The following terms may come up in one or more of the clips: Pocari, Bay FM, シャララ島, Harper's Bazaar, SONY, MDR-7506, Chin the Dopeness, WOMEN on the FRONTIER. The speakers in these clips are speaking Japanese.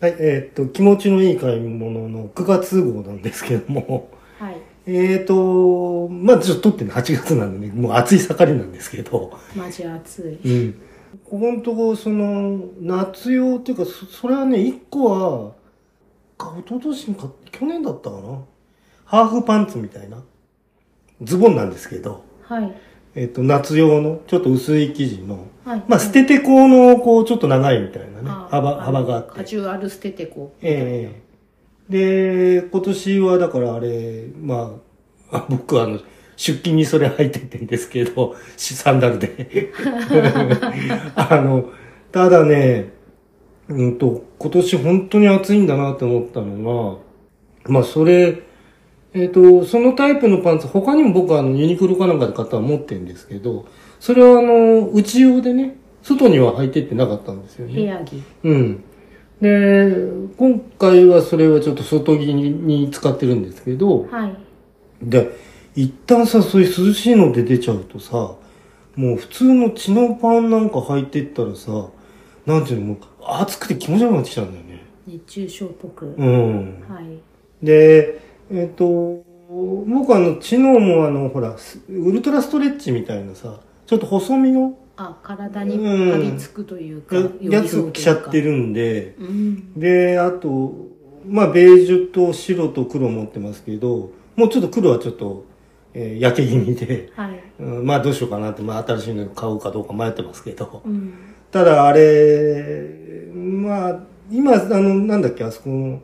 はい、気持ちのいい買い物の9月号なんですけども、はい、まあちょっと撮ってるの8月なんでね、もう暑い盛りなんですけど。マジ暑い。うん。ここのとこ、夏用っていうか、それはね、1個は、一昨年か、去年だったかな。ハーフパンツみたいな。ズボンなんですけど。はい。夏用の、ちょっと薄い生地の、はい、まあ、捨ててこの、こう、ちょっと長いみたいなね、幅があって。カジュアル捨ててこ。で、今年はだからあれ、まあ、僕は出勤にそれ履いててんですけど、サンダルで。ただね、今年本当に暑いんだなって思ったのは、まあ、それ、そのタイプのパンツ、他にも僕はユニクロかなんかで買ったの持ってるんですけど、それは内用でね、外には履いてってなかったんですよね。部屋着。うん。で、今回はそれはちょっと外着に使ってるんですけど、はい。で、一旦さ、そういう涼しいので出ちゃうとさ、もう普通のチノパンなんか履いてったらさ、なんていうの、もう暑くて気持ち悪くなってきたんだよね。熱中症っぽく。うん。はい。で、僕知能もほら、ウルトラストレッチみたいなさ、ちょっと細身の。あ、体に張り付くというか。やつを着ちゃってるんで、うん、で、あと、まあ、ベージュと白と黒持ってますけど、もうちょっと黒はちょっと、焼け気味で、はい、まあ、どうしようかなって、まあ、新しいの買おうかどうか迷ってますけど、うん、ただ、あれ、まあ、今、なんだっけ、あそこの、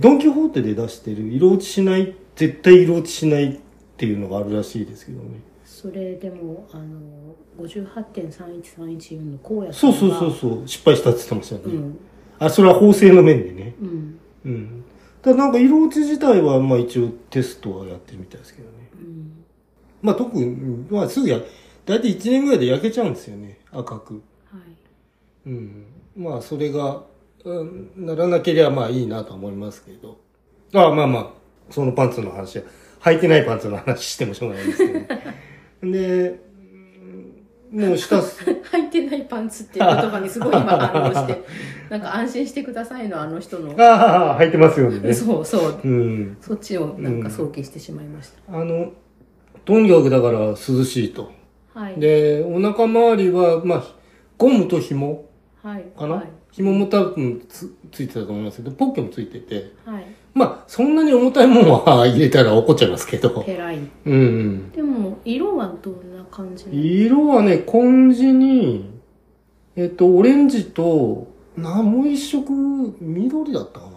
ドン・キホーテで出してる色落ちしない、絶対色落ちしないっていうのがあるらしいですけどね。それでも、58.31314 のこうやって。そうそうそうそう、失敗したって言ってましたよね。うん、あ、それは縫製の面でね。うん。うん。ただなんか色落ち自体は、まあ一応テストはやってるみたいですけどね。うん。まあ特に、まあすぐだいたい1年ぐらいで焼けちゃうんですよね、赤く。はい。うん。まあそれが、ならなければまあいいなと思いますけど。ああ、まあまあ、そのパンツの話は、履いてないパンツの話してもしょうがないですけど、ね。で、もう履いてないパンツっていう言葉にすごい今反応して、なんか安心してくださいの、人の。ああ、履いてますよね。そうそう。うん、そっちをなんか想起してしまいました。うん、とにかくだから涼しいと。はい。で、お腹周りは、まあ、ゴムと紐。はい。かな、はい、紐も多分ついてたと思いますけど、ポッケもついてて。はい。まあ、そんなに重たいもんは入れたら怒っちゃいますけど。ペライ。うん。でも、色はどんな感じなの？色はね、紺地に、オレンジと、もう一色、緑だったか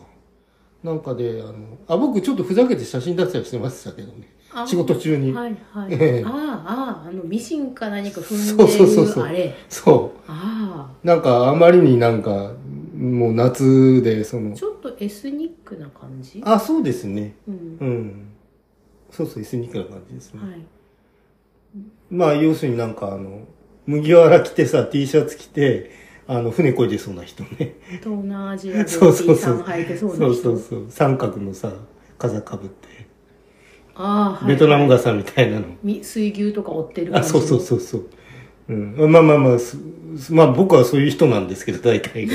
な。なんかで、僕ちょっとふざけて写真出したりしてましたけどね。仕事中に。はいはい。ああ、ミシンか何か踏んでる。そうそうそう。あれ。そう。ああ。なんか、あまりになんか、もう夏で、ちょっとエスニックな感じ？あ、そうですね。うん。うん。そうそう、エスニックな感じですね。はい。まあ、要するになんか、麦わら着てさ、T シャツ着て、船こいでそうな人ね。東南アジアの T シャツ履いてそうな人。そうそうそう。三角のさ、傘かぶって。ああ、はい、ベトナム傘みたいなの。水牛とか追ってる感じ。あ、そうそうそうそう。うん、まあまあまあ、まあ僕はそういう人なんですけど、大体が。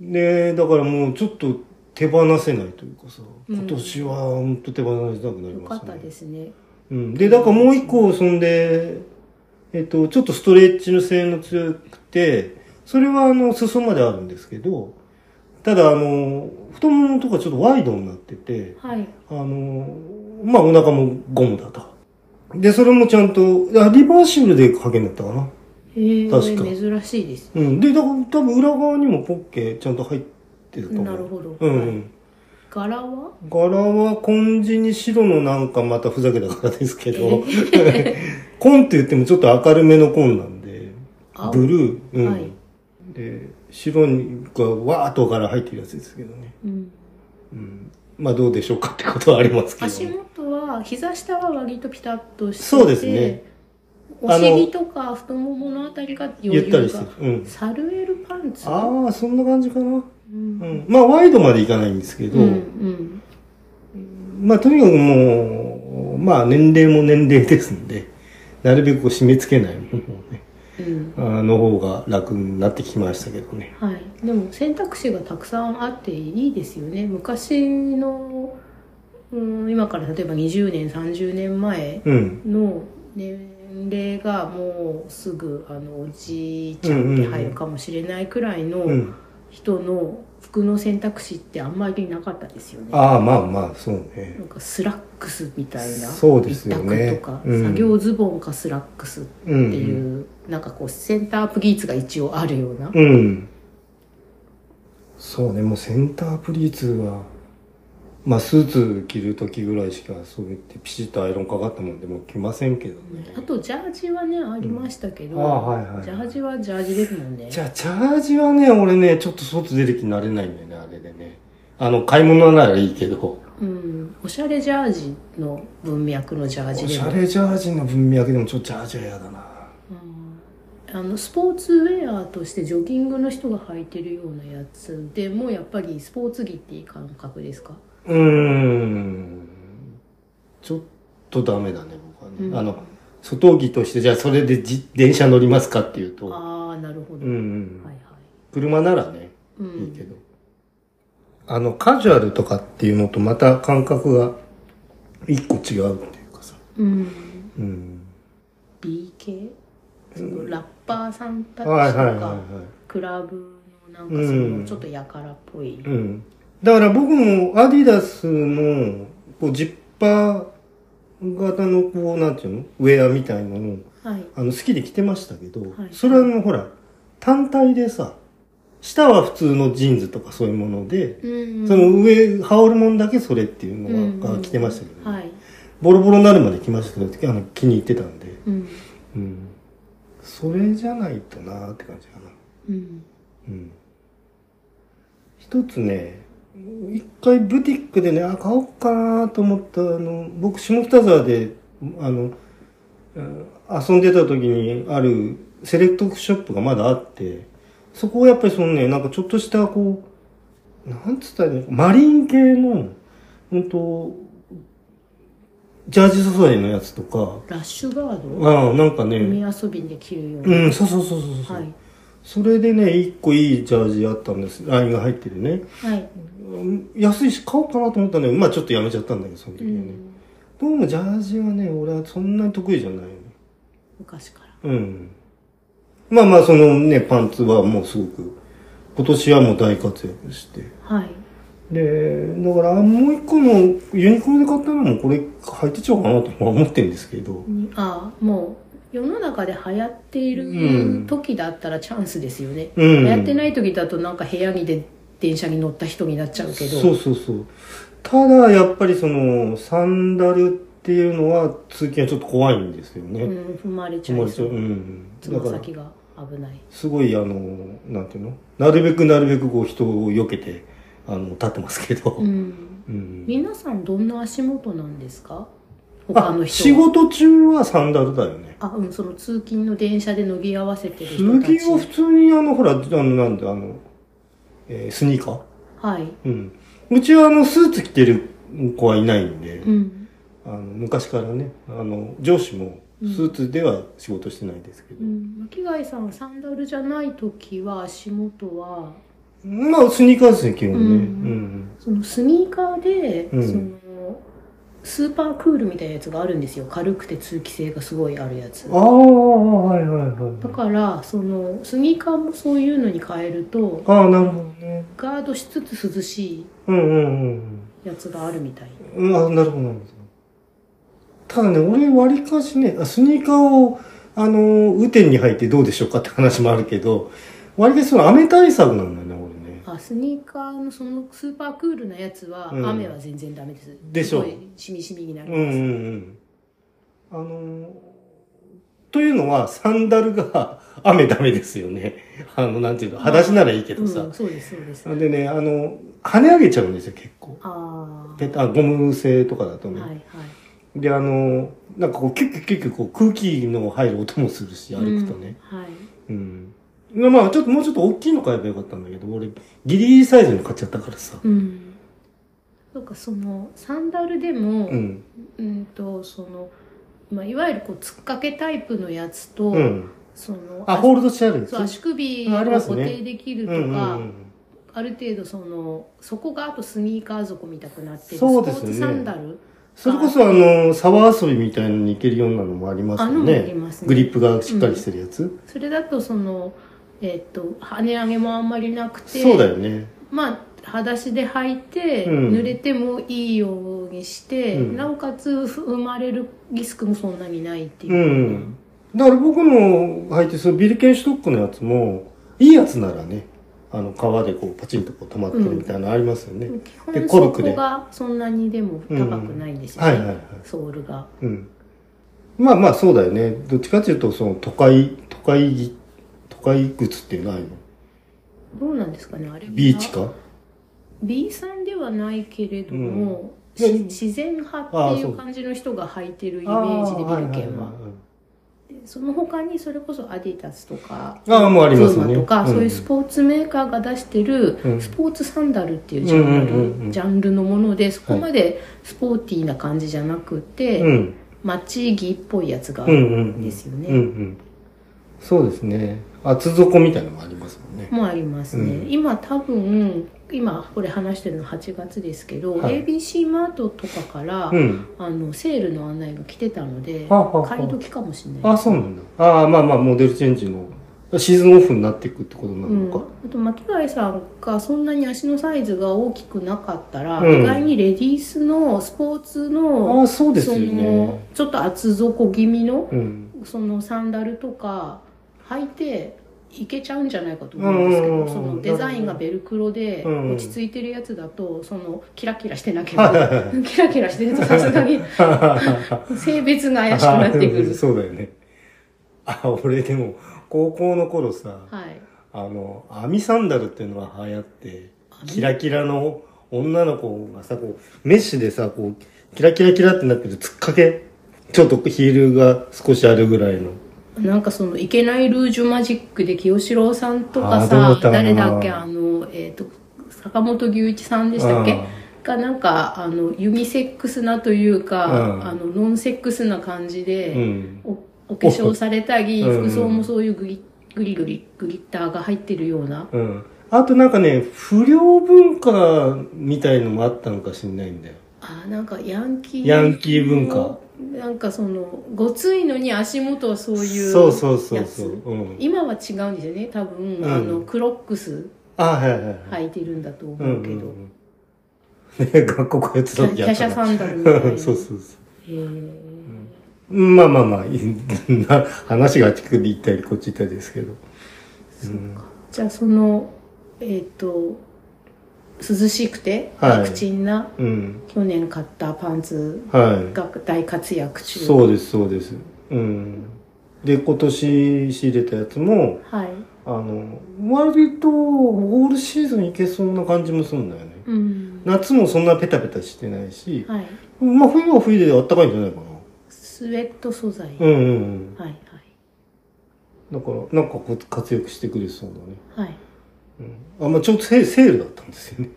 で、だからもうちょっと手放せないというかさ、今年は本当手放せなくなりましたね。よかったですね。うん。で、だからもう一個、ちょっとストレッチの性能強くて、それは裾まであるんですけど、ただ太ももとかちょっとワイドになってて、はい、まあお腹もゴムだと。で、それもちゃんと、リバーシブルで履けんだったかな。確か。珍しいです。うん。で、だから多分裏側にもポッケちゃんと入ってると思う。なるほど。うん。柄は？柄は紺地に白のなんかまたふざけた柄ですけど、紺って言ってもちょっと明るめの紺なんで、ブルー。うん。はい、で、白がわーっと柄入ってるやつですけどね。うん。うん。まあどうでしょうかってことはありますけど、ね。足元は、膝下は割とピタッとしてて、そうですね。お尻とか太もものあたりが余裕が。ゆったりしてる。うん。サルエルパンツ。ああ、そんな感じかな。うん。うん、まあワイドまでいかないんですけど、うん、うん。まあとにかくもう、まあ年齢も年齢ですんで、なるべく締め付けないものをね、の方が楽になってきましたけどね、うん、はい。でも選択肢がたくさんあっていいですよね。昔の、うん、今から例えば20年30年前の年齢がもうすぐおじいちゃんって入るかもしれないくらいの人の服の選択肢ってあんまりなかったですよね。ああ、まあまあそうね。なんかスラックスみたいな、そうですよね、一択とか、うん、作業ズボンかスラックスっていう、うんうん、なんかこうセンタープリーツが一応あるような、うん、そうね。もうセンタープリーツはまあスーツ着る時ぐらいしかそうやってピシッとアイロンかかったもんでもう着ませんけどね。あとジャージはねありましたけど、うん、あ、はいはい、ジャージはジャージですもんね。じゃあジャージはね俺ねちょっと外出る気になれないんだよねあれでね。買い物ならいいけど、うん、おしゃれジャージの文脈のジャージでも、おしゃれジャージの文脈でもちょっとジャージは嫌だな。スポーツウェアとしてジョギングの人が履いてるようなやつでもやっぱりスポーツ着っていう感覚ですか？ちょっとダメだね僕はね、うん、外着としてじゃあそれで電車乗りますかっていうと、ああなるほど、うん、はいはい、車ならね、うん、いいけどカジュアルとかっていうのとまた感覚が一個違うっていうかさ、うん、うん、BK そのラッパーさんたちとかクラブのなんかそのちょっとやからっぽい、うんうん。だから僕もアディダスのこうジッパー型のこうなんていうのウェアみたいなのを、はい、好きで着てましたけど、はい、それはほら単体でさ、下は普通のジーンズとかそういうもので、うん、その上羽織るもんだけそれっていうのが着てましたけど、ね、うんうん、はい、ボロボロになるまで着ましたけど気に入ってたんで、うんうん、それじゃないとなーって感じかな、うんうん、一つね一回ブティックでね、あ、買おうかなと思った僕下北沢で遊んでた時にあるセレクトショップがまだあって、そこをやっぱりそのねなんかちょっとしたこうなんつったらいいのマリン系の本当ジャージ素材のやつとかラッシュガード、ああなんかね海遊びで着るような、うん、そうそうそうそうそう、はい、それでね一個いいジャージあったんです、ラインが入ってるね、はい、安いし買おうかなと思ったんだけど、まあちょっとやめちゃったんだけどその時はね、うん、どうもジャージはね俺はそんなに得意じゃないよね昔から、うん、まあまあそのねパンツはもうすごく今年はもう大活躍して、はい、でだからもう一個のユニクロで買ったのもこれ履いてちゃおうかなと思ってるんですけど、ああもう世の中で流行っている時だったらチャンスですよね、うん、流行ってない時だとなんか部屋着で電車に乗った人になっちゃうけど、そうそうそう。ただやっぱりそのサンダルっていうのは通勤はちょっと怖いんですよね、うん、踏まれちゃいそう、うん、つま先が危ない、すごいなんていうのなるべくなるべくこう人を避けて立ってますけど、うんうん、皆さんどんな足元なんですか？他の人仕事中はサンダルだよね。あ、うん、その通勤の電車で脱ぎ合わせてる人たち。脱ぎを普通にほらなんだスニーカー。はい。うん。うちはスーツ着てる子はいないんで、うん、昔からね上司もスーツでは仕事してないですけど。うん。巻貝さんはサンダルじゃない時は足元は。まあスニーカーですね基本ね。うん。うん、そのスニーカーで、うん、スーパークールみたいなやつがあるんですよ。軽くて通気性がすごいあるやつ。ああ、はいはいはい。だから、スニーカーもそういうのに変えると、ああ、なるほどね。ガードしつつ涼しいやつがあるみたい。うん、うん、うん。あ、なるほど、なるほど。ただね、俺割かしね、スニーカーを、雨天に入ってどうでしょうかって話もあるけど、割かし雨対策なんだよね。スニーカーのスーパークールなやつは雨は全然ダメです、うん、でしょ、すごいしみしみになります、うんうんうん、というのはサンダルが雨ダメですよねなんていうの裸足ならいいけどさ、うん、そうですそうです。でね跳ね上げちゃうんですよ結構、ああゴム製とかだとね、はいはい、でなんかこうキュッキュッキュッキュッこう空気の入る音もするし歩くとね、うん、はい、うん、まあちょっともうちょっと大きいの買えばよかったんだけど、俺ギリギリサイズの買っちゃったからさ。うん。なんかサンダルでも、うん、いわゆるこう突っかけタイプのやつと、うん、そのあホールドしてあるんですか。そう、足首を固定できるとか、ある程度その底があとスニーカー底みたくなってる、そうですね、スポーツサンダル、それこそ沢遊びみたいにいけるようなのもありますよね。ありますね、グリップがしっかりしてるやつ、それだとその跳ね上げもあんまりなくて、そうだよね、まあ裸足で履いて、濡れてもいいようにして、なおかつ生まれるリスクもそんなにないっていう、だから僕の履いてそのビルケンシュトックのやつもいいやつならね、革でこうパチンとこう止まってるみたいなのありますよね。基本コルクでそこがそんなにでも高くないんですよね、ソールが、まあまあそうだよね。どっちかというとその都会靴っていうのはないの、どうなんですかね、あれビーチか B さんではないけれども、自然派っていう感じの人が履いてるイメージでビルケンは。その他にそれこそアディダスとかゾーマとか、そういうスポーツメーカーが出してるスポーツサンダルっていうジャンルのもので、そこまでスポーティーな感じじゃなくて、街着っぽいやつがあるんですよね。そうですね、厚底みたいなのもありますもんね。もありますね、今多分今これ話してるの8月ですけど、ABC マートとかからセールの案内が来てたので買い時かもしれない。あ、そうなんだ。ああ、まあまあモデルチェンジのシーズンオフになっていくってことなのか。あと巻貝さんがそんなに足のサイズが大きくなかったら、意外にレディースのスポーツのちょっと厚底気味のそのサンダルとか履いていけちゃうんじゃないかと思うんですけど、そのデザインがベルクロで落ち着いてるやつだと、そのキラキラしてなければキラキラしてるとさすがに性別が怪しくなってくる。そうだよね。あ、俺でも高校の頃さ、網サンダルっていうのが流行って、キラキラの女の子がさ、こうメッシュでさ、こうキラキラキラってなってる、つっかけちょっとヒールが少しあるぐらいの。なんかそのいけないルージュマジックで清志郎さんとかさ、誰だっけ、坂本龍一さんでしたっけが、なんかユニセックスなというか、ノンセックスな感じでお化粧されたり、服装もそういうグリッターが入ってるような、あとなんかね、不良文化みたいのもあったのかしんないんだよ。あ、なんかヤンキー文化、なんかそのごついのに足元はそういうやつ、今は違うんですよね多分、クロックス履いてるんだと思うけど、学校やってた時やったキャシャサンダルみたいな。そうそうそう、まあまあまあ話があっちこっち行ったりこっち行ったりですけど、じゃあその涼しくて楽ちんな去年買ったパンツが大活躍中。そうですそうです、で今年仕入れたやつも、割とオールシーズンいけそうな感じもするんだよね、夏もそんなペタペタしてないし、まあ冬は冬であったかいんじゃないかな。スウェット素材、だからなんか活躍してくれそうだね。はい、まあちょっとセールだったんですよね。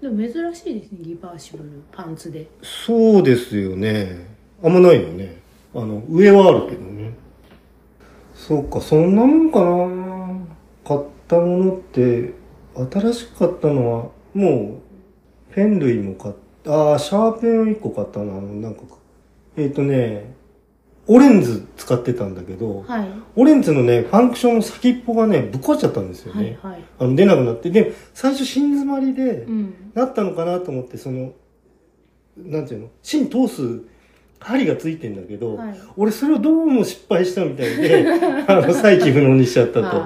でも珍しいですね、リバーシブルパンツで。そうですよね、あんまないよね。上はあるけどね。そうか、そんなもんかな。買ったものって、新しく買ったのはもうペン類も買った。シャーペンを1個買ったな。なんかオレンズ使ってたんだけど、オレンズのね、ファンクションの先っぽがね、ぶっ壊っちゃったんですよね。出なくなって。で、最初芯詰まりで、なったのかなと思って、なんていうの、芯通す針がついてんだけど、俺それをどうも失敗したみたいで、再起不能にしちゃったと。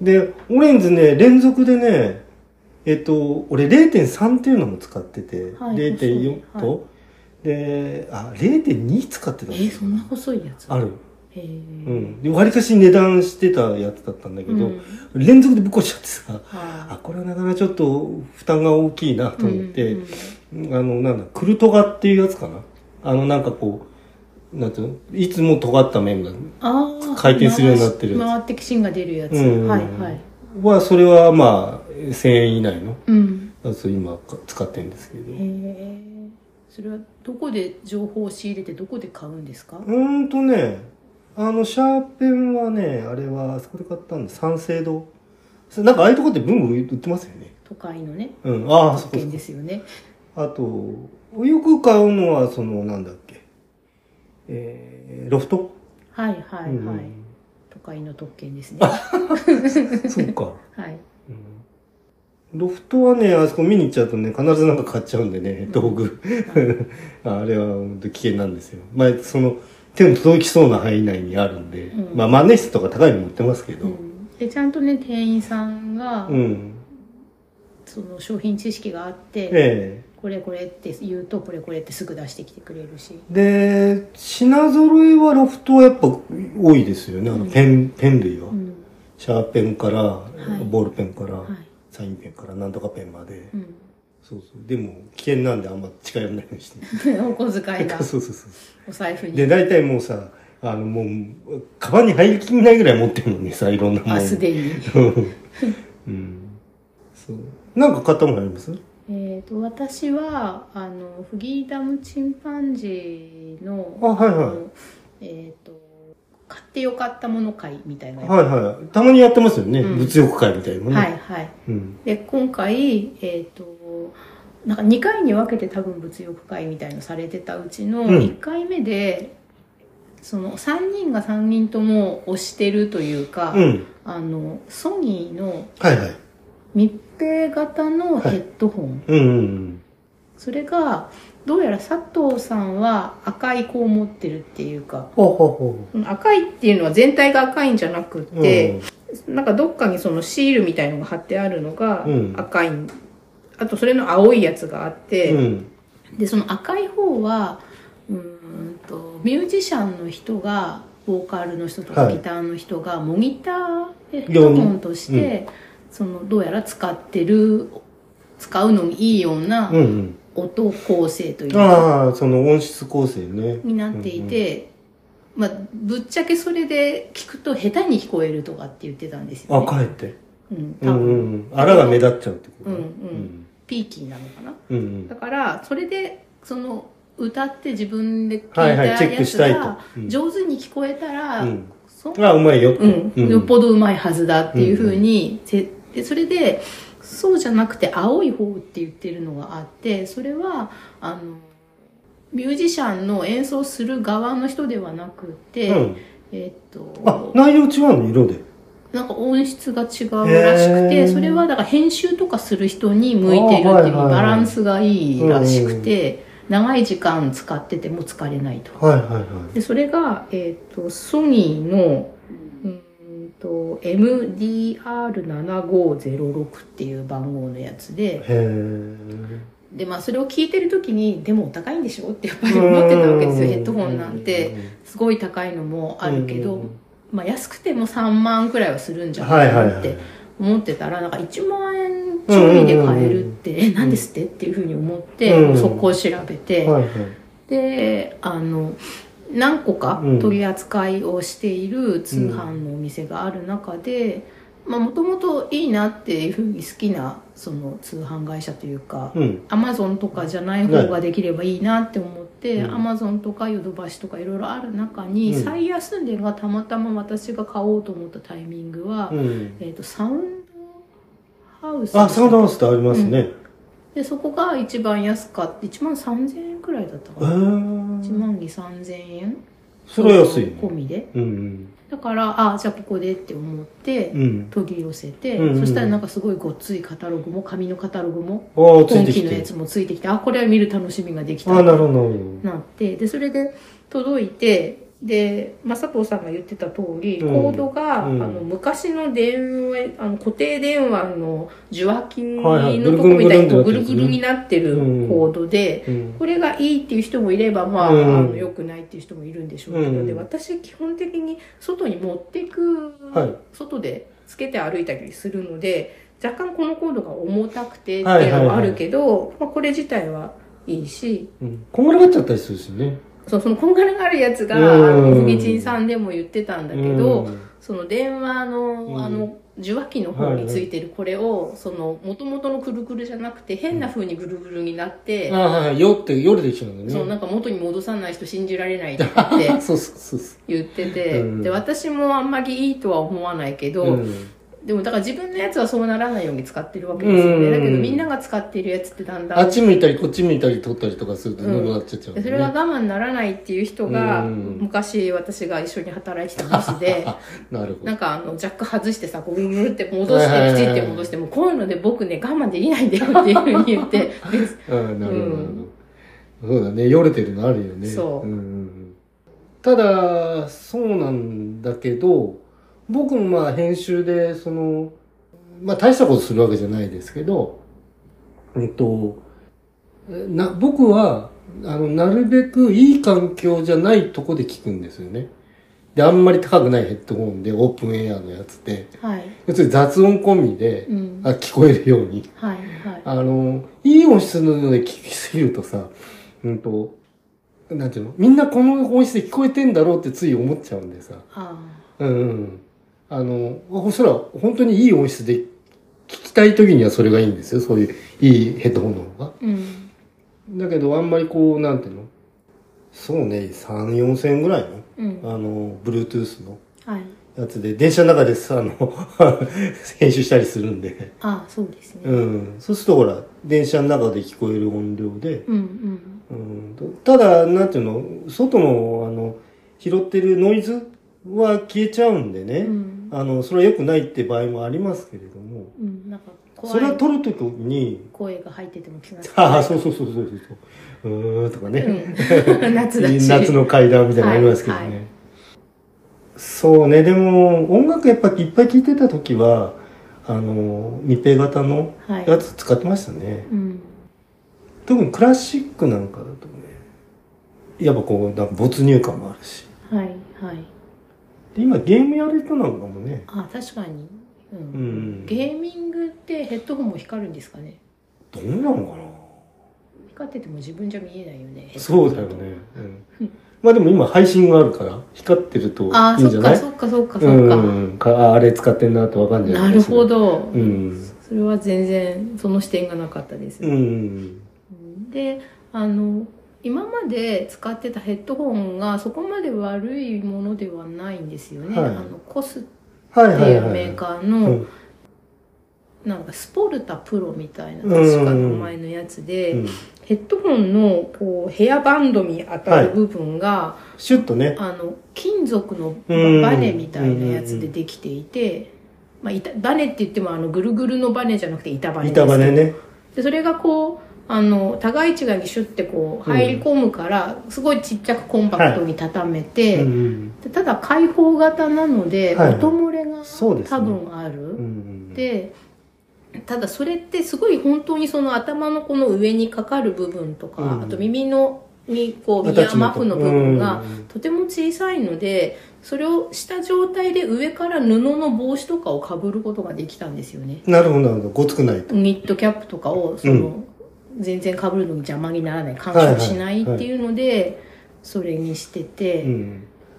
で、オレンズね、連続でね、俺 0.3 っていうのも使ってて、0.4 と、で、0.2 使ってたんですよ。そんな細いやつある。で、わりかし値段してたやつだったんだけど、連続でぶっ壊しちゃってさ、これはなかなかちょっと負担が大きいなと思って、なんだ、クルトガっていうやつかな。なんかこう、なんていうの、いつも尖った面が回転するようになってるやつ。回ってき芯が出るやつ。それはまあ、1000円以内の、今使ってるんですけど。それはどこで情報を仕入れて、どこで買うんですか？シャーペンはね、あれはあそこで買ったんで、三省堂、なんかああいうとこってブンブン売ってますよね、都会のね。うん、ああ、そうですよね。あとよく買うのはそのなんだっけ、ロフト。はいはいはい、うん、都会の特権ですね。そうか。はい、うん。ロフトはね、あそこ見に行っちゃうとね、必ずなんか買っちゃうんでね、道具。あれは本当危険なんですよ。まあその手の届きそうな範囲内にあるんで、うん、まあマネ室とか高いの持ってますけど。うん、でちゃんとね、店員さんが、うん、その商品知識があって。ええ、これこれって言うと、これこれってすぐ出してきてくれるし。で、品揃えはロフトはやっぱ多いですよね、うん、ペン類は、うん、シャーペンから、はい、ボールペンから、はい、サインペンからなんとかペンまで、うん、そうそう。でも危険なんであんま近寄らないようにして、ね、お小遣いがそうそうそう、お財布にで大体もうさ、もうカバンに入りきんないぐらい持ってるのにさ、いろんなもの、あ、すでに、うん、そう。なんか買ったものあります？私はフリーダムチンパンジーの、あ、はいはい、買ってよかったもの会みたいな、はいはい、たまにやってますよね、うん、物欲会みたいなね、はいはい、うん、で今回なんか2回に分けて多分物欲会みたいのされてたうちの1回目で、うん、その3人が3人とも推してるというか、うん、ソニーの、はいはい、密閉型のヘッドホン、はい、うんうん、それがどうやら佐藤さんは赤い子を持ってるっていうか、ほうほう、赤いっていうのは全体が赤いんじゃなくて、うん、なんかどっかにそのシールみたいのが貼ってあるのが赤い、うん、あとそれの青いやつがあって、うん、でその赤い方はミュージシャンの人がボーカルの人とかギターの人がモニターヘッドホンとして、はい、うん、そのどうやら使うのにいいような音構成というか、うん、あ、その音質構成ねになっていて、うんうん、まあぶっちゃけそれで聞くと下手に聞こえるとかって言ってたんですよね。あ、かえって、うん、多分、うんうん、あらが目立っちゃうってこと、うんうんうん、ピーキーなのかな、うんうん、だからそれでその歌って自分で聴いたやつが上手に聞こえたら、うん、あ、うまいよ、うん、よっぽどうまいはずだっていうふうに、うんうん、でそれでそうじゃなくて青い方って言ってるのがあって、それはミュージシャンの演奏する側の人ではなくて、うん、あ、内容違うの、色でなんか音質が違うらしくて、それはだから編集とかする人に向いているっていうバランスがいいらしくて、長い時間使ってても疲れないと、はいはいはい、でそれが、ソニーのMDR-7506 っていう番号のやつで、へで、まあそれを聞いてる時にでも高いんでしょってやっぱり思ってたわけですよ。ヘッドホンなんてすごい高いのもあるけど、まあ、安くても3万くらいはするんじゃないかなって思ってたら、なんか1万円ちょいで買えるって何ですってっていうふうに思って、速攻調べて、はいはい、で何個か取り扱いをしている通販のお店がある中で、もともといいなっていうふうに好きなその通販会社というか、うん、Amazon とかじゃない方ができればいいなって思って、うん、Amazon とかヨドバシとかいろいろある中に、うん、最安値がたまたま私が買おうと思ったタイミングは、うん、サウンドハウス、あ、サウンドハウスってありますね、うん、でそこが一番安かった、1万3000円くらいだったかな、1万2、3000円、それは安いね、込みで、うんうん、だから、あ、じゃあここでって思って、うん、研ぎ寄せて、うんうん、そしたらなんかすごいごっついカタログも、紙のカタログも、今期のやつもついてきて、あ、これは見る楽しみができた、あ、なるほど、なって、でそれで届いて、で、佐藤さんが言ってた通り、コードが、うん、昔の電話、固定電話の受話器のとこみたいにぐるぐるになってるコードで、うん、これがいいっていう人もいれば、まあ、良くないっていう人もいるんでしょうけど、で、私基本的に外に持ってく、はい、外でつけて歩いたりするので、若干このコードが重たくてっていうのもあるけど、はいはいはい、まあ、これ自体はいいし、うん、こんがらがっちゃったりするしね。そのこんがらがるやつが、ふぎちんさんでも言ってたんだけど、その電話の受話器の方についてるこれをもともとのくるくるじゃなくて変な風にぐるぐるになって、うん、酔って夜で一緒なんだね。そう、なんか元に戻さない人信じられないって言ってて、で私もあんまりいいとは思わないけど、うん、でもだから自分のやつはそうならないように使ってるわけですよね。だけどみんなが使ってるやつってだんだんあっち向いたりこっち向いたり取ったりとかすると呪わっちゃっちゃう、ね、それが我慢ならないっていう人が昔私が一緒に働いてた話でなるほど。なんかジャック外してさ、こうグーって戻してきちって戻してもこういうので僕ね我慢できないんだよっていうふうに言ってなるほど、そうだね、よれてるのあるよね。そう、ただそうなんだけど僕もまあ編集でまあ大したことするわけじゃないですけど、僕はなるべくいい環境じゃないとこで聞くんですよね。であんまり高くないヘッドホンでオープンエアのやつで、はい、要するに雑音込みで、聞こえるように、はいはい、いい音質ので聞きすぎるとさ、なんていうの、みんなこの音質で聞こえてんだろうってつい思っちゃうんでさ。それは本当にいい音質で聞きたい時にはそれがいいんですよ。そういういいヘッドホンの方が、だけどあんまりこうなんていうの、そうね、3、4,000円ぐらいの、Bluetooth のやつで、はい、電車の中でさ編集したりするんで、あ、そうですね、そうするとほら電車の中で聞こえる音量で、ただなんていうの、外の拾ってるノイズは消えちゃうんでね、それは良くないって場合もありますけれども、なんかそれは撮るときに声が入ってても気がつかない。あ、そうそうそうそうそう、とかね、夏だし夏の階段みたいなのありますけどね、そうね。でも音楽やっぱいっぱい聴いてた時は密閉型のやつ使ってましたね、特にクラシックなんかだとね、やっぱこうなんか没入感もあるし、今ゲームやる人なんかもね。あ、確かに、ゲーミングってヘッドホンも光るんですかね。どうなのかな。光ってても自分じゃ見えないよね。そうだよね、まあでも今配信があるから光ってるといいんじゃない。あ、そっかそっかそっかそっか、あれ使ってんなってわかんじゃないですか。なるほど、それは全然その視点がなかったです。で今まで使ってたヘッドホンがそこまで悪いものではないんですよね。コスっていうメーカーのなんかスポルタプロみたいな確か名前のやつで、ヘッドホンのこうヘアバンドに当たる部分がシュッとね、金属のバネみたいなやつでできていて、バネって言ってもぐるぐるのバネじゃなくて板バネですけど、板バネね。でそれがこう互い違いにシュッてこう入り込むから、すごいちっちゃくコンパクトに畳めて、ただ開放型なので、音漏れが多分ある。で、ただそれってすごい本当に頭のこの上にかかる部分とか、あと耳のにこうイヤーマフの部分がとても小さいので、それをした状態で上から布の帽子とかをかぶることができたんですよね。なるほどなるほど、ごつくないと。ニットキャップとかを全然被るのに邪魔にならない、干渉しないっていうのでそれにしてて、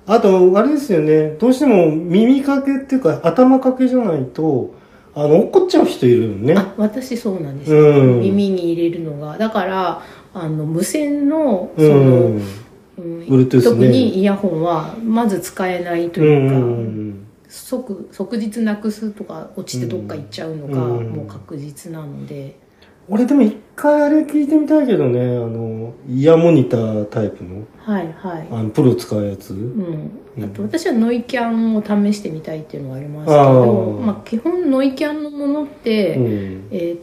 あとあれですよね、どうしても耳掛けっていうか頭掛けじゃないと怒っちゃう人いるよね。あ、私そうなんですよ、耳に入れるのが。だから無線の特にイヤホンはまず使えないというか、即日なくすとか落ちてどっか行っちゃうのがもう確実なので。俺でも一回あれ聞いてみたいけどね、イヤモニタータイプの、プロ使うやつ、あと私はノイキャンを試してみたいっていうのがありますけど、まあ基本ノイキャンのものって、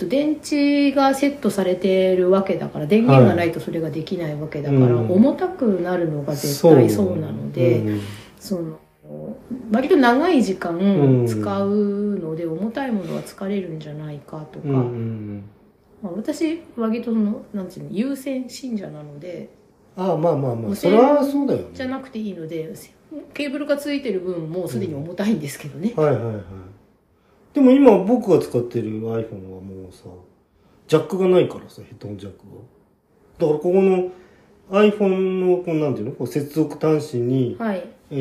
電池がセットされてるわけだから、電源がないとそれができないわけだから、重たくなるのが絶対そうなので、割と長い時間使うので重たいものは疲れるんじゃないかとか。私割となんていうの、優先信者なので、まあそれはそうだよね、じゃなくていいのでケーブルがついてる分もうすでに重たいんですけどね、でも今僕が使ってる iPhone はもうさジャックがないからさ、ヘッドホンジャックがだからここの iPhone のこうなんていうの、こう接続端子にア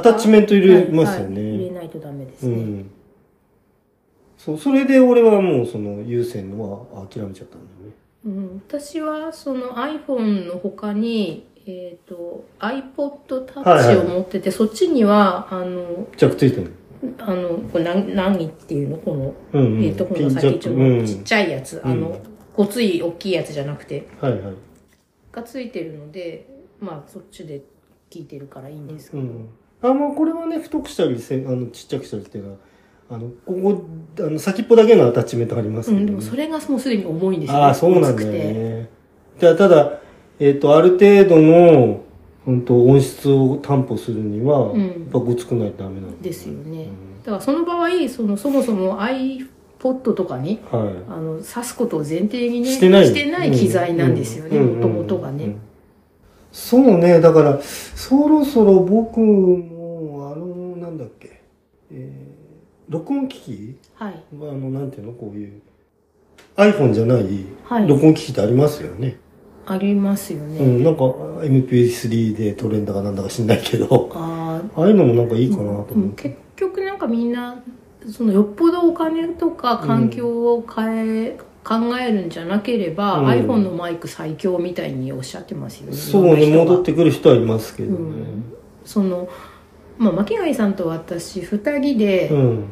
タッチメント入れますよね、はいはい、入れないとダメですね、うん、そう、それで俺はもうその有線のは諦めちゃったんだよね、うん、私はその iPhone の他にiPod Touch を持ってて、はいはい、そっちには着ついてる何っていうのこの、うんうん、この先っちょのちっちゃいやつ、うん、ごつい大きいやつじゃなくて、はいはい、がついてるので、まあそっちで聞いてるからいいんですけど、うん、もうこれはね太くしたりちっちゃくしたりっていうのはここ先っぽだけのアタッチメントありますけど、ね、うん、でもそれがもうすでに重いんですよね。ああ、そうなんだよね。じゃあただある程度の本当音質を担保するには、うん、やっぱごつくないとダメなんですよね。うん、だからその場合そもそも iPod とかに、はい、挿すことを前提に、ね、してない機材なんですよね、もともとがね、うんうんうん。そうね、だからそろそろ僕もなんだっけ、録音機器、はい、なんていうのこういう iPhone じゃない録音機器ってありますよね。はい、ありますよね。うん、なんか MP3 でトレンダーがなんだか知んないけど、ああいうのもなんかいいかなと思って、うん、結局なんかみんなそのよっぽどお金とか環境を考えるんじゃなければ、うん、iPhone のマイク最強みたいにおっしゃってますよね。そうね、戻ってくる人はいますけどね、うん、まあ、巻貝さんと私2人で、うん、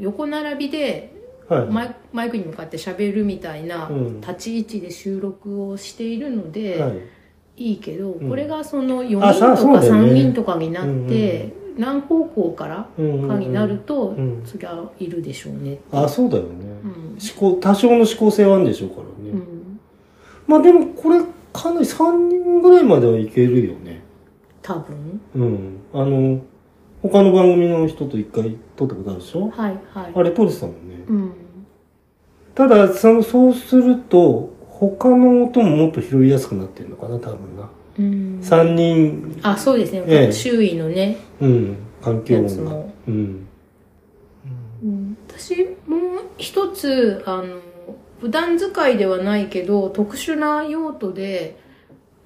横並びではい、マイクに向かって喋るみたいな立ち位置で収録をしているので、はい、いいけど、これが4人とか3人とかになって、ね、うんうん、何方向からかになると、うんうんうん、そりゃいるでしょうね。あ、そうだよね、うん、多少の指向性はあるんでしょうからね、うん、まあでもこれかなり3人ぐらいまではいけるよね多分、うん、他の番組の人と一回撮ったことあるでしょ。はいはい。あれ撮れてたもんね。うん。ただそうすると他の音ももっと拾いやすくなってるのかな多分な。うん。3人、あ、そうですね。周囲のね。うん。環境音が。うん。うん。私もう一つ普段使いではないけど特殊な用途で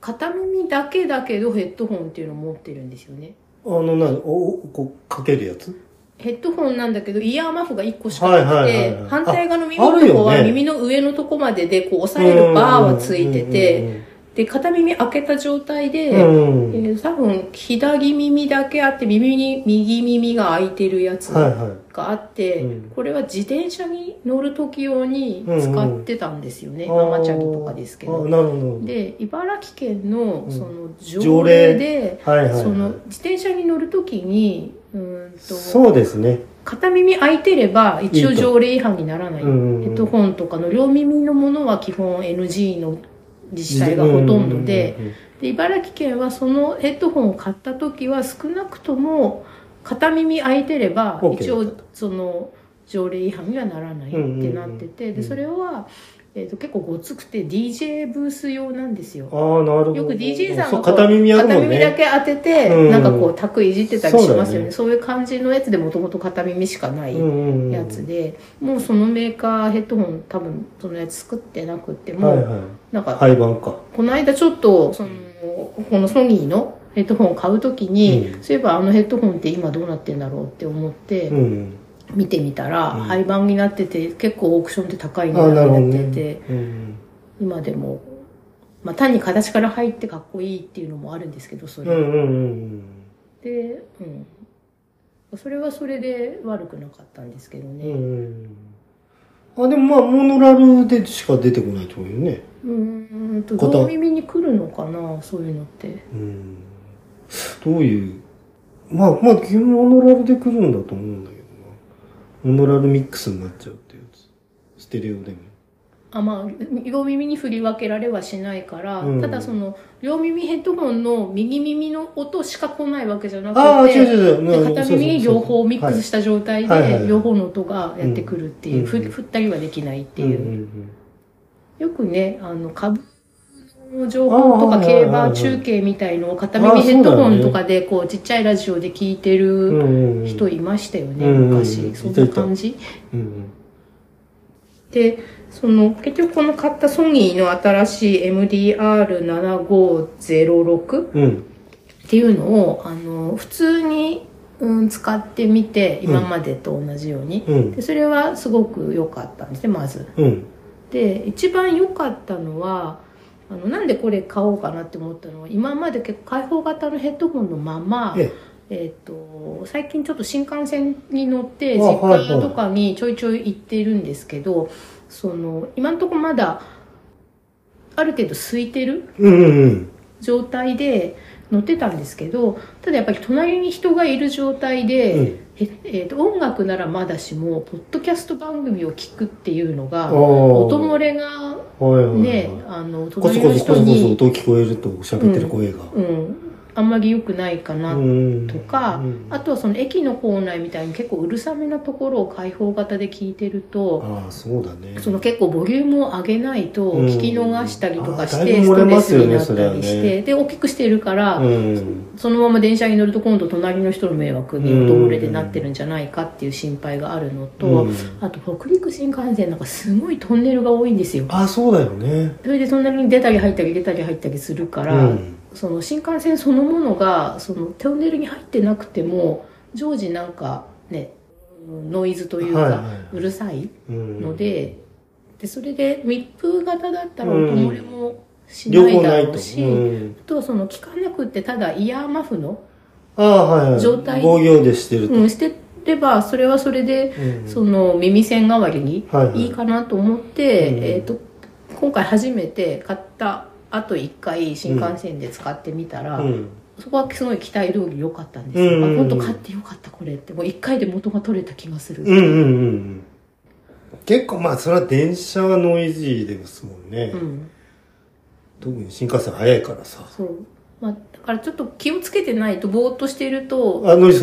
片耳だけだけどヘッドホンっていうのを持ってるんですよね。こうかけるやつヘッドホンなんだけど、イヤーマフが1個しかなくて、はいはいはいはい、反対側の耳のとこは耳の上のとこまでで、こう押さえるバーはついてて、で、片耳開けた状態で、多分左耳だけあって、右耳が開いてるやつがあって、はいはい、うん、これは自転車に乗る時用に使ってたんですよね。ママチャリとかですけど。なるほど。で、茨城県の条例で、はいはいはい、自転車に乗る時に、そうですね。片耳開いてれば一応条例違反にならない。ヘッドホンとかの両耳のものは基本 NG の自治体がほとんどで、で、茨城県はそのヘッドホンを買った時は少なくとも片耳開いてれば一応条例違反にはならないってなってて、で、それは結構ごつくて DJ ブース用なんですよ。ああ、なるほど。よく DJ さんが片耳だけ当てて、うん、なんかこうタクいじってたりしますよね。そういう感じのやつでもともと片耳しかないやつで、うんうんうん、もうそのメーカーヘッドホン多分そのやつ作ってなくても、はいはい、なんか廃盤か。この間ちょっとこのソニーのヘッドホンを買うときに、うん、そういえばヘッドホンって今どうなってんだろうって思って。うん、見てみたら廃盤になってて、結構オークションで高い値段になってて、ね、うん、今でも、まあ、単に形から入ってかっこいいっていうのもあるんですけど、それ、うんうんうん、で、うん、それはそれで悪くなかったんですけどね、うん、あ、でもまあモノラルでしか出てこないと思うよね。両耳に来るのかな、そういうのって、うん、どういう、まあ基本モノラルで来るんだと思うんだけど、モノラルミックスになっちゃうってやつ。ステレオでも。あ、まあ、両耳に振り分けられはしないから、うん、ただ両耳ヘッドホンの右耳の音しか来ないわけじゃなくて、あ、違う、片耳に両方ミックスした状態で、両方の音がやってくるっていう、振ったりはできないっていう。うんうんうん、よくね、株の情報とか競馬中継みたいのを片耳ヘッドホンとかでこうちっちゃいラジオで聞いてる人いましたよね、昔。そんな感じで、結局この買ったソニーの新しい MDR-7506 っていうのを普通に、使ってみて今までと同じように、うん、でそれはすごく良かったんですねまず、うん、で一番良かったのはなんでこれ買おうかなって思ったのは今まで結構開放型のヘッドホンのまま、最近ちょっと新幹線に乗って実家とかにちょいちょい行っているんですけど、はいはい、今のところまだある程度空いてる状態で、乗ってたんですけど、ただやっぱり隣に人がいる状態で、音楽ならまだしもポッドキャスト番組を聞くっていうのが音漏れがね、隣の人に音聞こえると喋ってる声が、あんまり良くないかなとか、あとはその駅の構内みたいに結構うるさめなところを開放型で聞いてると、そうだね、その結構ボリュームを上げないと聞き逃したりとかして、ストレスになったりして、で大きくしてるから、そのまま電車に乗ると今度隣の人の迷惑に音漏れでなってるんじゃないかっていう心配があるのと、あと北陸新幹線なんかすごいトンネルが多いんですよ。そうだよね。それで隣に出たり入ったり出たり入ったりするから。その新幹線そのものがそのトンネルに入ってなくても常時なんかねノイズというかうるさいので、それで密封型だったら音漏れもしないだろうし、あとはその聞かなくてただイヤーマフの状態防御でしてるとしてればそれはそれでその耳栓代わりにいいかなと思って今回初めて買った。あと1回新幹線で使ってみたら、そこはすごい期待通り良かったんですよ。本当買って良かったこれってもう1回で元が取れた気がする。結構まあそれは電車はノイジーですもんね、特に新幹線早いからさ。だからちょっと気をつけてないとぼーっとしているとノイズ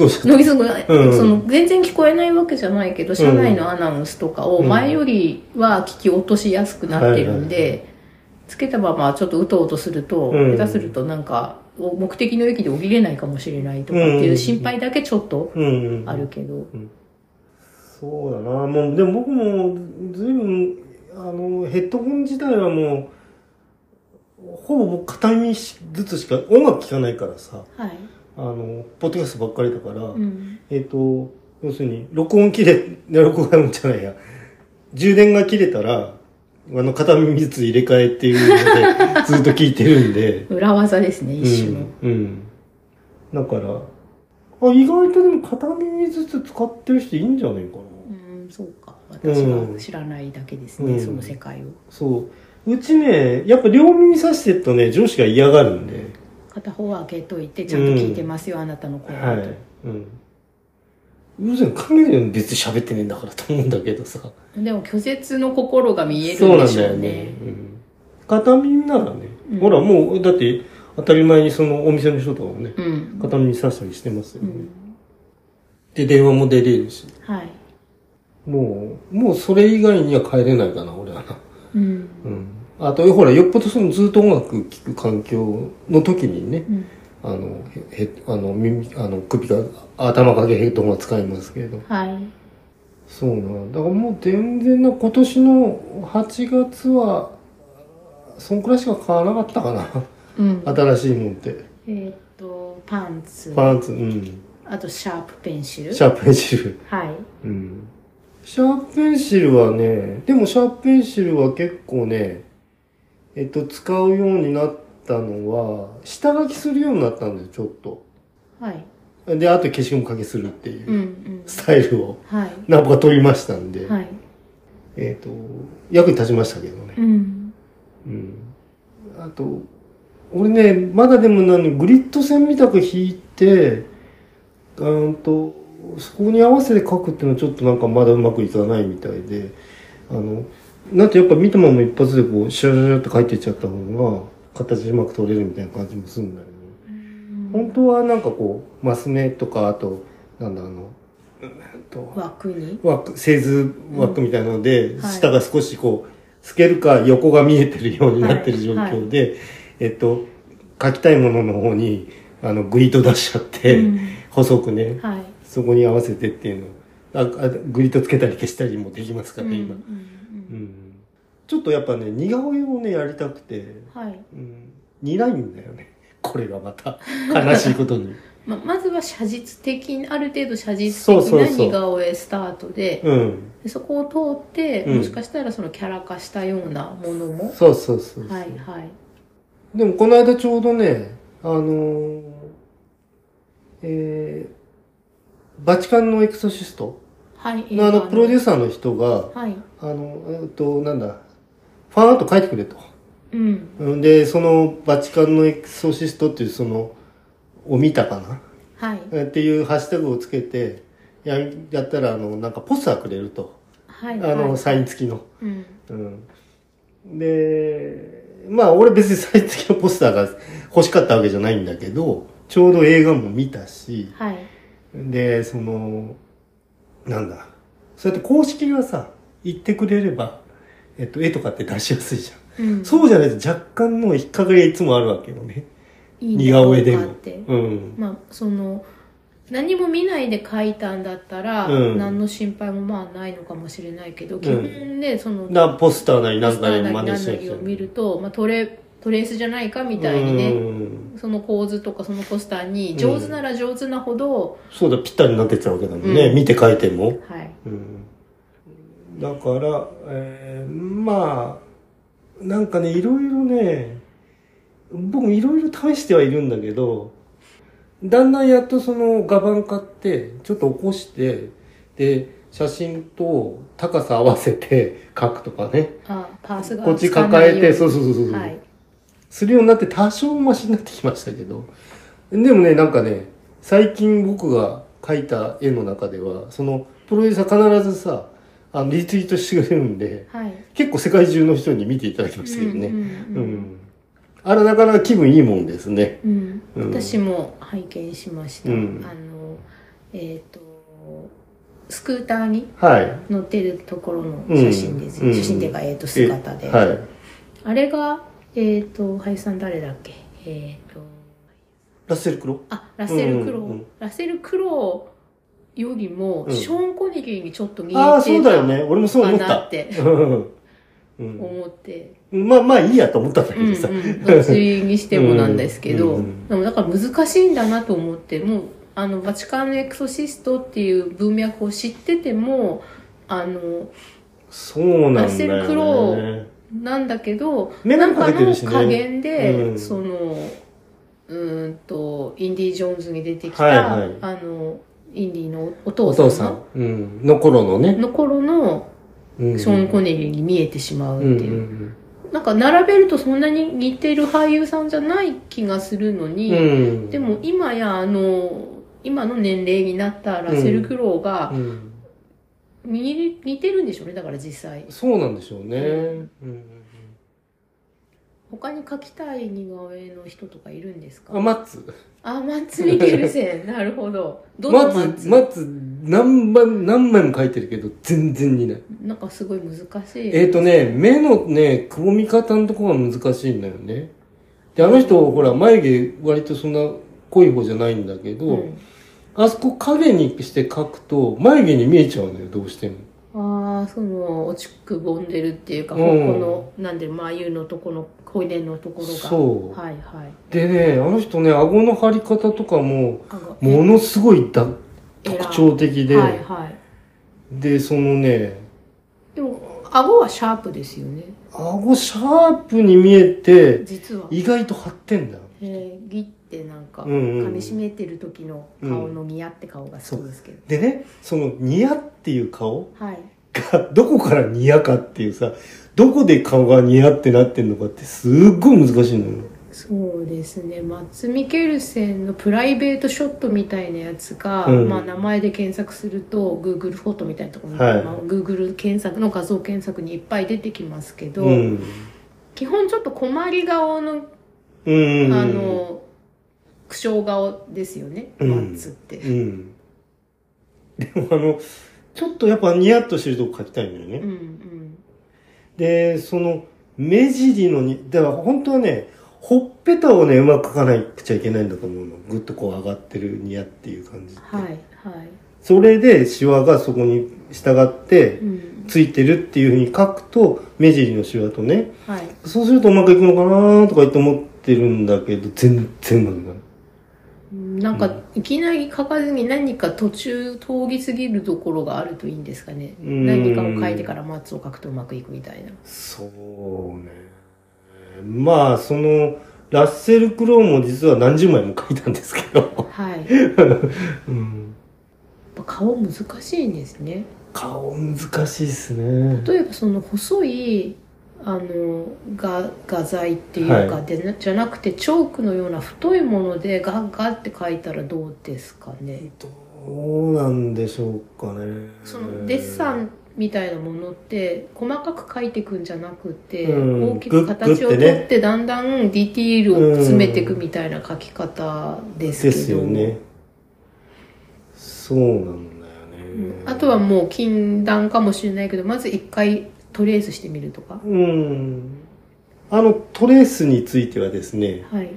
が全然聞こえないわけじゃないけど車内のアナウンスとかを前よりは聞き落としやすくなってるんで。つけたままちょっとうとうとすると、下手するとなんか目的の駅で降りれないかもしれないとかっていう心配だけちょっとあるけど、そうだな。もうでも僕も随分ヘッドホン自体はもうほぼ片耳ずつしか音楽聴かないからさ、ポッドキャストばっかりだから、要するに録音じゃないや充電が切れたら片耳ずつ入れ替えっていうのでずっと聞いてるんで裏技ですね一種の、だから意外とでも片耳ずつ使ってる人いいんじゃないかな。そうか、私は知らないだけですね、その世界を。うちねやっぱ両耳さしてるとね上司が嫌がるんで片方は開けといてちゃんと聞いてますよ、あなたの声と。要するに影でも別に喋ってねえんだからと思うんだけどさ。でも拒絶の心が見えるんでしょうね。そうなんだよね。片耳ならね、ほらもうだって当たり前にそのお店の人とかもね、片耳さしたりしてますよね。で電話も出れるし。もうそれ以外には帰れないかな俺はな。あとほらよっぽどそのずっと音楽聴く環境の時にね。頭掛けヘッドホンは使いますけど、そうなんだからもう全然今年の8月はそんくらいしか買わなかったかな、新しいもんって。パンツ、あとシャープペンシル、シャープペンシルはね、でもシャープペンシルは結構ね使うようになってのは下書きするようになったんでちょっと、であと消しゴムかけするっていうスタイルを何個か取りましたんで、役に立ちましたけどね。あと俺ねまだでもグリッド線みたく引いてそこに合わせて書くっていうのはちょっとまだうまくいかないみたいで、なんてやっぱ見たまま一発でこうシャシャシャって書いていっちゃった方が形うまく取れるみたいな感じもするんだよね。本当はマス目とか、あと製図枠みたいなので、下が少し透けるか横が見えてるようになってる状況で、書きたいものの方にグリッド出しちゃって、細くね、そこに合わせてっていうのグリッドつけたり消したりもできますからね今。ちょっとやっぱね似顔絵をねやりたくて、似ないんだよね。これがまた悲しいことにまずは写実的にある程度写実的な似顔絵スタートで、そこを通って、もしかしたらそのキャラ化したようなものもそうはいはい。でもこの間ちょうどねバチカンのエクソシストのプロデューサーの人が、はい、なんだファンアート書いてくれと、うん、でそのバチカンのエクソシストっていうそのを見たかな、はい、っていうハッシュタグをつけてやったらなんかポスターくれると、はい、はい、サイン付きの、でまあ俺別にサイン付きのポスターが欲しかったわけじゃないんだけどちょうど映画も見たし、はい、でそのなんだそうやって公式がさ言ってくれれば、絵とかって出しやすいじゃん、そうじゃないと若干の引っかかりがいつもあるわけよね。いい似顔絵でも、まあその何も見ないで描いたんだったら、何の心配もまあないのかもしれないけど、基本でそのポスターなりなんかで真似してるを見ると、まあ、トレースじゃないかみたいにね、その構図とかそのポスターに上手なら上手なほど、そうだぴったりになってっちゃうわけだもんね、見て描いても、はい、だから、まあなんかねいろいろね僕いろいろ試してはいるんだけど、だんだんやっとその画板買って、ちょっと起こして、で、写真と高さ合わせて書くとかね。パースがこっち抱えて、そう、はい。するようになって多少マシになってきましたけど。でもね、なんかね、最近僕が描いた絵の中では、その、プロデューサー必ずさ、リツイートしてくれるんで、はい、結構世界中の人に見ていただきましたけどね。あれなかなか気分いいもんですね。私も拝見しました。スクーターに乗ってるところの写真です。写真っていうか、姿で。あれが、俳優さん誰だっけ？ラッセル・クロウ。ラッセル・クロウよりも、ショーン・コネリーにちょっと似てた。ああ、そうだよね。俺もそう思った。思ってまあいいやと思ったんだけどさ、どっちにしてもなんですけど、でもだから難しいんだなと思って、もうバチカンのエクソシストっていう文脈を知っててもそうなんだよね、ラッセル・クロウなんだけど、なんかの加減でそのインディ・ジョーンズに出てきたインディのお父さんの頃のねショーン・コネリーに見えてしまうっていう。なんか並べるとそんなに似てる俳優さんじゃない気がするのに、でも今や今の年齢になったラッセル・クロウが似てるんでしょうね、だから実際。そうなんでしょうね。他に描きたい似顔絵の人とかいるんですか？マッツ・ミケルセン。なるほど。どのマッツ何枚も描いてるけど、全然似ない。なんかすごい難しい。目のね、くぼみ方のところが難しいんだよね。で、あの人、ほら、眉毛割とそんな濃い方じゃないんだけど、あそこ影にして描くと、眉毛に見えちゃうのよ、どうしても。その落ちくぼんでるっていうか、このなんで眉のとこの骨のところが、そう、はいはい。でね、あの人ね、顎の張り方とかもものすごい特徴的で、でそのね、でも顎はシャープですよね。顎シャープに見えて、実は意外と張ってんだよ。ギってなんか噛み締めてる時の顔のニヤって顔がそうですけど、でね、そのニヤっていう顔がどこからニヤかっていうさ、どこで顔がニヤってなってんのかってすっごい難しいのよ。そうですね、マッツ・ミケルセンのプライベートショットみたいなやつが、まあ名前で検索すると Google フォトみたいなところに、Google 検索の画像検索にいっぱい出てきますけど、基本ちょっと困り顔の苦笑顔ですよね、マッツって。でもちょっとやっぱニヤッとしてるとこ描きたいんだよね。で、その目尻のに、だから本当はね、ほっぺたをね、うまく描かないくちゃいけないんだと思うの。ぐっとこう上がってるニヤっていう感じって。それでシワがそこに従ってついてるっていうふうに描くと、目尻のシワとね、そうするとうまくいくのかなーとか言って思って、ってるんだけど全然うまくいかない。なんかいきなり書かずに何か途中通り過ぎるところがあるといいんですかね。何かを書いてから松を書くとうまくいくみたいな。そうね。まあそのラッセル・クロウも実は何十枚も書いたんですけど。はい。うん、やっぱ顔難しいんですね。顔難しいですね。例えばその細い画材っていうかで、はい、じゃなくてチョークのような太いものでガッガッって描いたらどうですかね。どうなんでしょうかね。そのデッサンみたいなものって細かく描いていくんじゃなくて、うん、大きく形を取ってだんだんディティールを詰めていくみたいな描き方ですけど、ですよね。そうなんだよね、うん、あとはもう禁断かもしれないけどまず一回トレースしてみるとか。うん。トレースについてはですね、はい、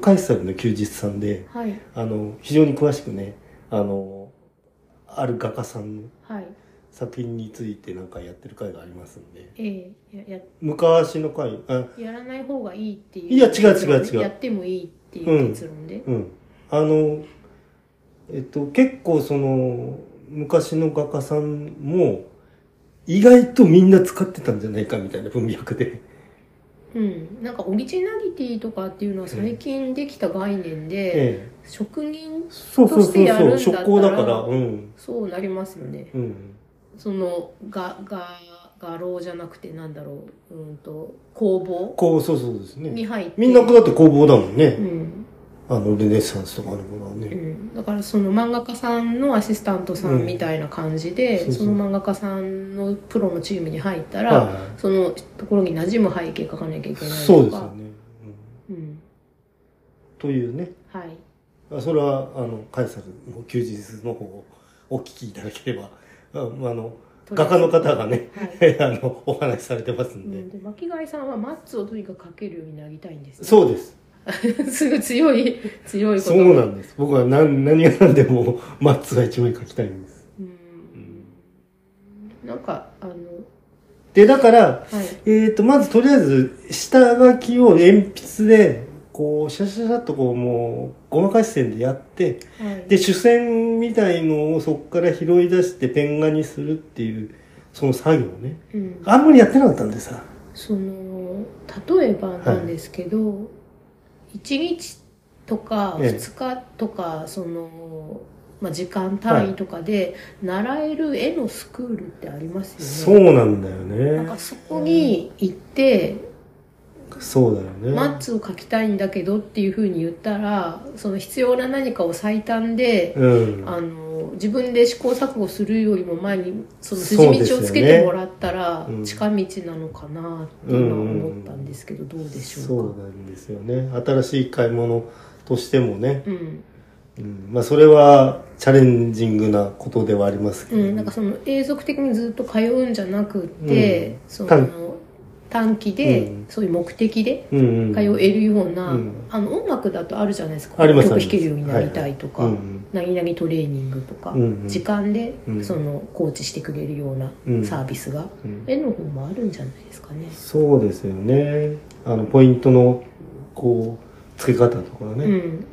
カイサルの休日さんで、はい、非常に詳しくね、ある画家さんの作品についてなんかやってる回がありますんで。ええー、昔の回、やらない方がいいっていう。いや、違う。やってもいいっていう結論で。うん。うん、結構その、昔の画家さんも、意外とみんな使ってたんじゃないかみたいな文脈で、うん、なんかオリジナリティとかっていうのは最近できた概念で、ええ、職人としてやるんだったら、そうそうそうそう、職工だから、うん、そうなりますよね、うん、その画廊じゃなくてなんだろう、工房、こう、そうそうですね、に入ってみんなだって工房だもんね、うん、ルネサンスとかのものはね、うん、だからその漫画家さんのアシスタントさんみたいな感じで、うん、その漫画家さんのプロのチームに入ったら、はい、そのところに馴染む背景描かなきゃいけないとか、そうですよね、うんうん、というね、はい、それはカイサルの休日の方をお聞きいただければ画家の方がね、はい、お話しされてますんで、うん、で巻貝さんはマッツをとにかく描けるようになりたいんです、ね、そうですすぐ強いこと。そうなんです。僕は何が何でもマッツが一枚描きたいんです。うん、なんかでだから、はい、まずとりあえず下書きを鉛筆でこうシャシャシャっとこうもうごまかし線でやって、はい、で主線みたいのをそこから拾い出してペン画にするっていうその作業ね、うん。あんまりやってなかったんでさ。その例えばなんですけど。はい、1日とか2日とか、その、まあ、時間単位とかで習える絵のスクールってありますよね。そうなんだよね。なんかそこに行って、そうだよね。マッツを描きたいんだけどっていう風に言ったら、その必要な何かを最短で、うん、自分で試行錯誤するよりも前にその筋道をつけてもらったら近道なのかなっていうのは思ったんですけど、どうでしょうか。そうなんですよね。新しい買い物としてもね、うんうん、まあそれはチャレンジングなことではありますけど、ね、うん、なんかその永続的にずっと通うんじゃなくて、うん、その短期で、うん、そういう目的で通えるような、うん、音楽だとあるじゃないですか。曲弾けるようになりたいとか、はい、何々トレーニングとか、うんうん、時間で、うん、そのコーチしてくれるようなサービスが、うん、絵の方もあるんじゃないですかね。そうですよね。ポイントのこう付け方とかね、うん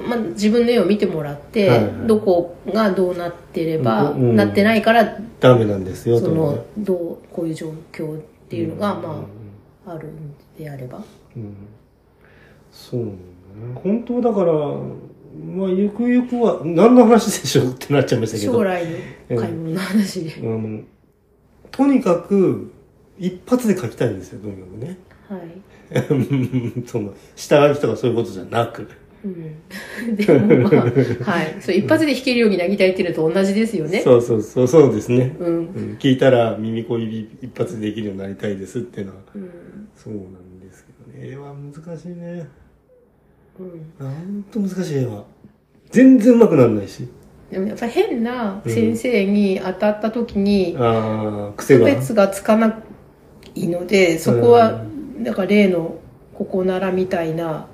うん、まあ、自分の絵を見てもらって、はいはい、どこがどうなってれば、うんうん、なってないからダメなんですよと、ね、こういう状況っていうのが、まあ、うんうん、あるんであれば、うん、そうね。本当だから、まあ、ゆくゆくは何の話でしょうってなっちゃいましたけど、将来の買い物の話で、とにかく一発で書きたいんですよ、とにかくね、はいその下書きとかそういうことじゃなく、うん、でもまあはい、そう一発で弾けるようになりたいっていうのと同じですよね。そうですね、うんうん、聞いたら耳小指一発でできるようになりたいですっていうのは、うん、そうなんですけどね。絵は難しいね、うん、なんと難しい絵は全然うまくならないし、でもやっぱり変な先生に当たった時に、うん、区別がつかないので、そこはだから例のここならみたいな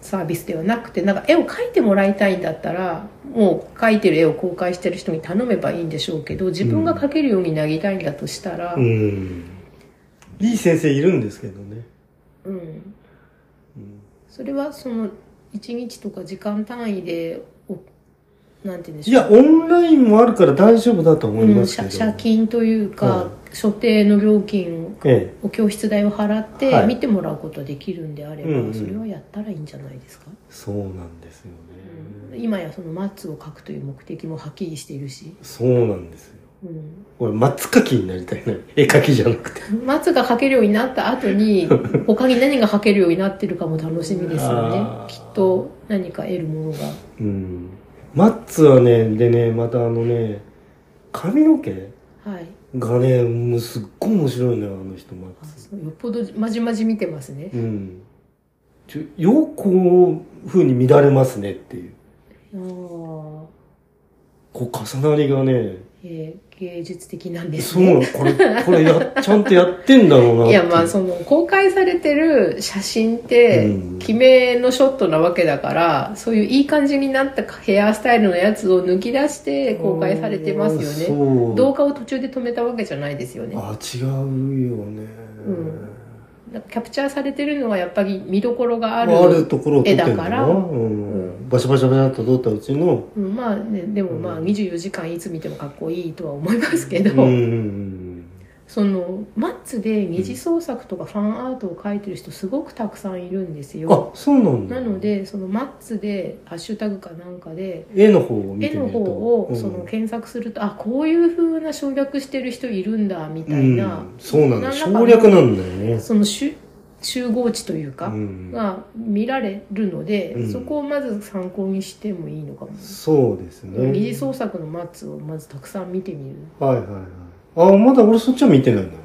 サービスではなくて、なんか絵を描いてもらいたいんだったらもう描いてる絵を公開してる人に頼めばいいんでしょうけど、自分が描けるようになりたいんだとしたら、うんうん、いい先生いるんですけどね、うん、うん、それはその1日とか時間単位でなんて言うんでしょう。いや、オンラインもあるから大丈夫だと思いますけど、借金というか、所定の料金を、教室代を払って見てもらうことができるんであれば、それはやったらいいんじゃないですか。そうなんですよね、今やそのマッツを書くという目的もはっきりしているし。そうなんですよ、俺マッツ書きになりたいな、絵描きじゃなくてマッツが描けるようになった後に他に何が描けるようになってるかも楽しみですよね。きっと何か得るものが、マッツはね、でね、また髪の毛がね、もうすっごい面白いのよ、あの人マッツ。よっぽどまじまじ見てますね。よくこう風に乱れますねっていう。こう重なりがね、芸術的なんですね。そう、これちゃんとやってんだろうなって。いや、まあその公開されてる写真って決めのショットなわけだから、そういういい感じになったヘアスタイルのやつを抜き出して公開されてますよね。動画を途中で止めたわけじゃないですよね。あ、違うよね、キャプチャーされてるのはやっぱり見どころがある絵だから、バシャバシャバシャっと撮ったうちの、まあね、でもまあ24時間いつ見てもかっこいいとは思いますけど、そのマッツで二次創作とかファンアートを描いてる人すごくたくさんいるんですよ。あ、そうなんだ。なのでそのマッツでハッシュタグかなんかで絵の方を見てみると、絵の方をその検索すると、あ、こういう風な省略してる人いるんだみたいな、そうなんだ、省略なんだよね、その集合値というかが見られるので、そこをまず参考にしてもいいのかも。そうですね、二次創作のマッツをまずたくさん見てみる。はいはいはい。あ、まだ俺そっちは見てないんだな。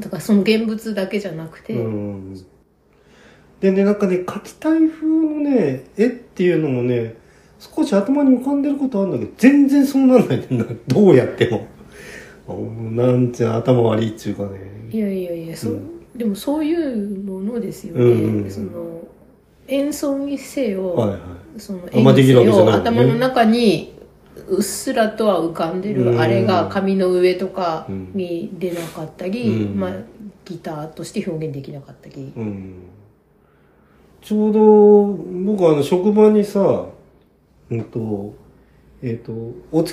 だからその現物だけじゃなくて、でね、なんかね、描きたい風のね絵っていうのもね、少し頭に浮かんでることあるんだけど全然そうなんないんだどうやってもなんて頭悪いっちゅうかね。いやいやいや、でもそういうものですよね。その演奏にせよ、その演技せよ、頭の中にうっすらとは浮かんでるあれが紙の上とかに出なかったり、まあ、ギターとして表現できなかったり、ちょうど僕は職場にさ、お付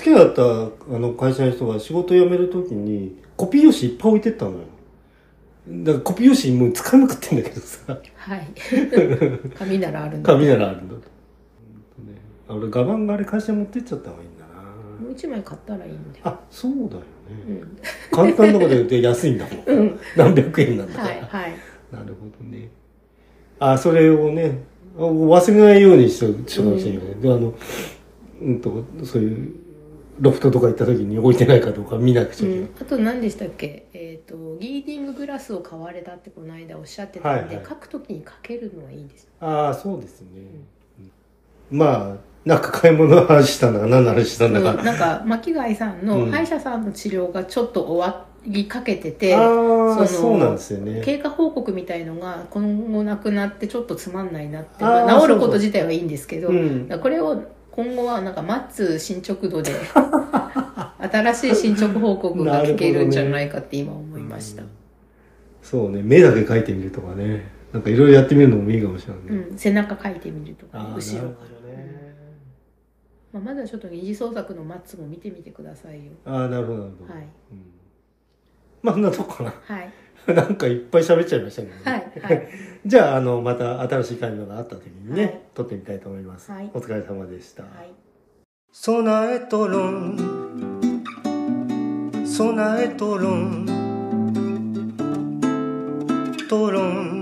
き合いだった会社の人が仕事辞めるときにコピー用紙いっぱい置いてったのよ。だからコピー用紙もう使わなくてんだけどさ、紙ならあるんだ、紙ならあるんだと。俺ガバンがあれ会社に持ってっちゃった方がいいんだな。もう一枚買ったらいいんで。あ、そうだよね、簡単なこと言うと安いんだもん、何百円なんだから。なるほどね。あ、それをね忘れないようにしてほしいよね。で、そういうロフトとか行った時に置いてないかどうか見なくちゃいけない。あと何でしたっけ、リーディンググラスを買われたってこの間おっしゃってたんで、書く時に書けるのはいいんです。ああ、そうですね、まあなんか買い物の話したんだか何の話したんだか、なんか巻貝さんの歯医者さんの治療がちょっと終わりかけてて、そうなんですよね、経過報告みたいのが今後なくなってちょっとつまんないなって、治ること自体はいいんですけど、これを今後はなんかマッツ進捗度で新しい進捗報告が聞けるんじゃないかって今思いました。そうね、目だけ描いてみるとかね、なんかいろいろやってみるのもいいかもしれないね。背中描いてみるとか、後ろから。まだちょっと二次創作のマッツも見てみてくださいよ。ああ、なるほどなるほど。まあそんなとこかな。なんかいっぱい喋っちゃいましたけどね。じゃあまた新しい会話があった時にね、撮ってみたいと思います。お疲れ様でした。備えとろん、備えとろん、とろん。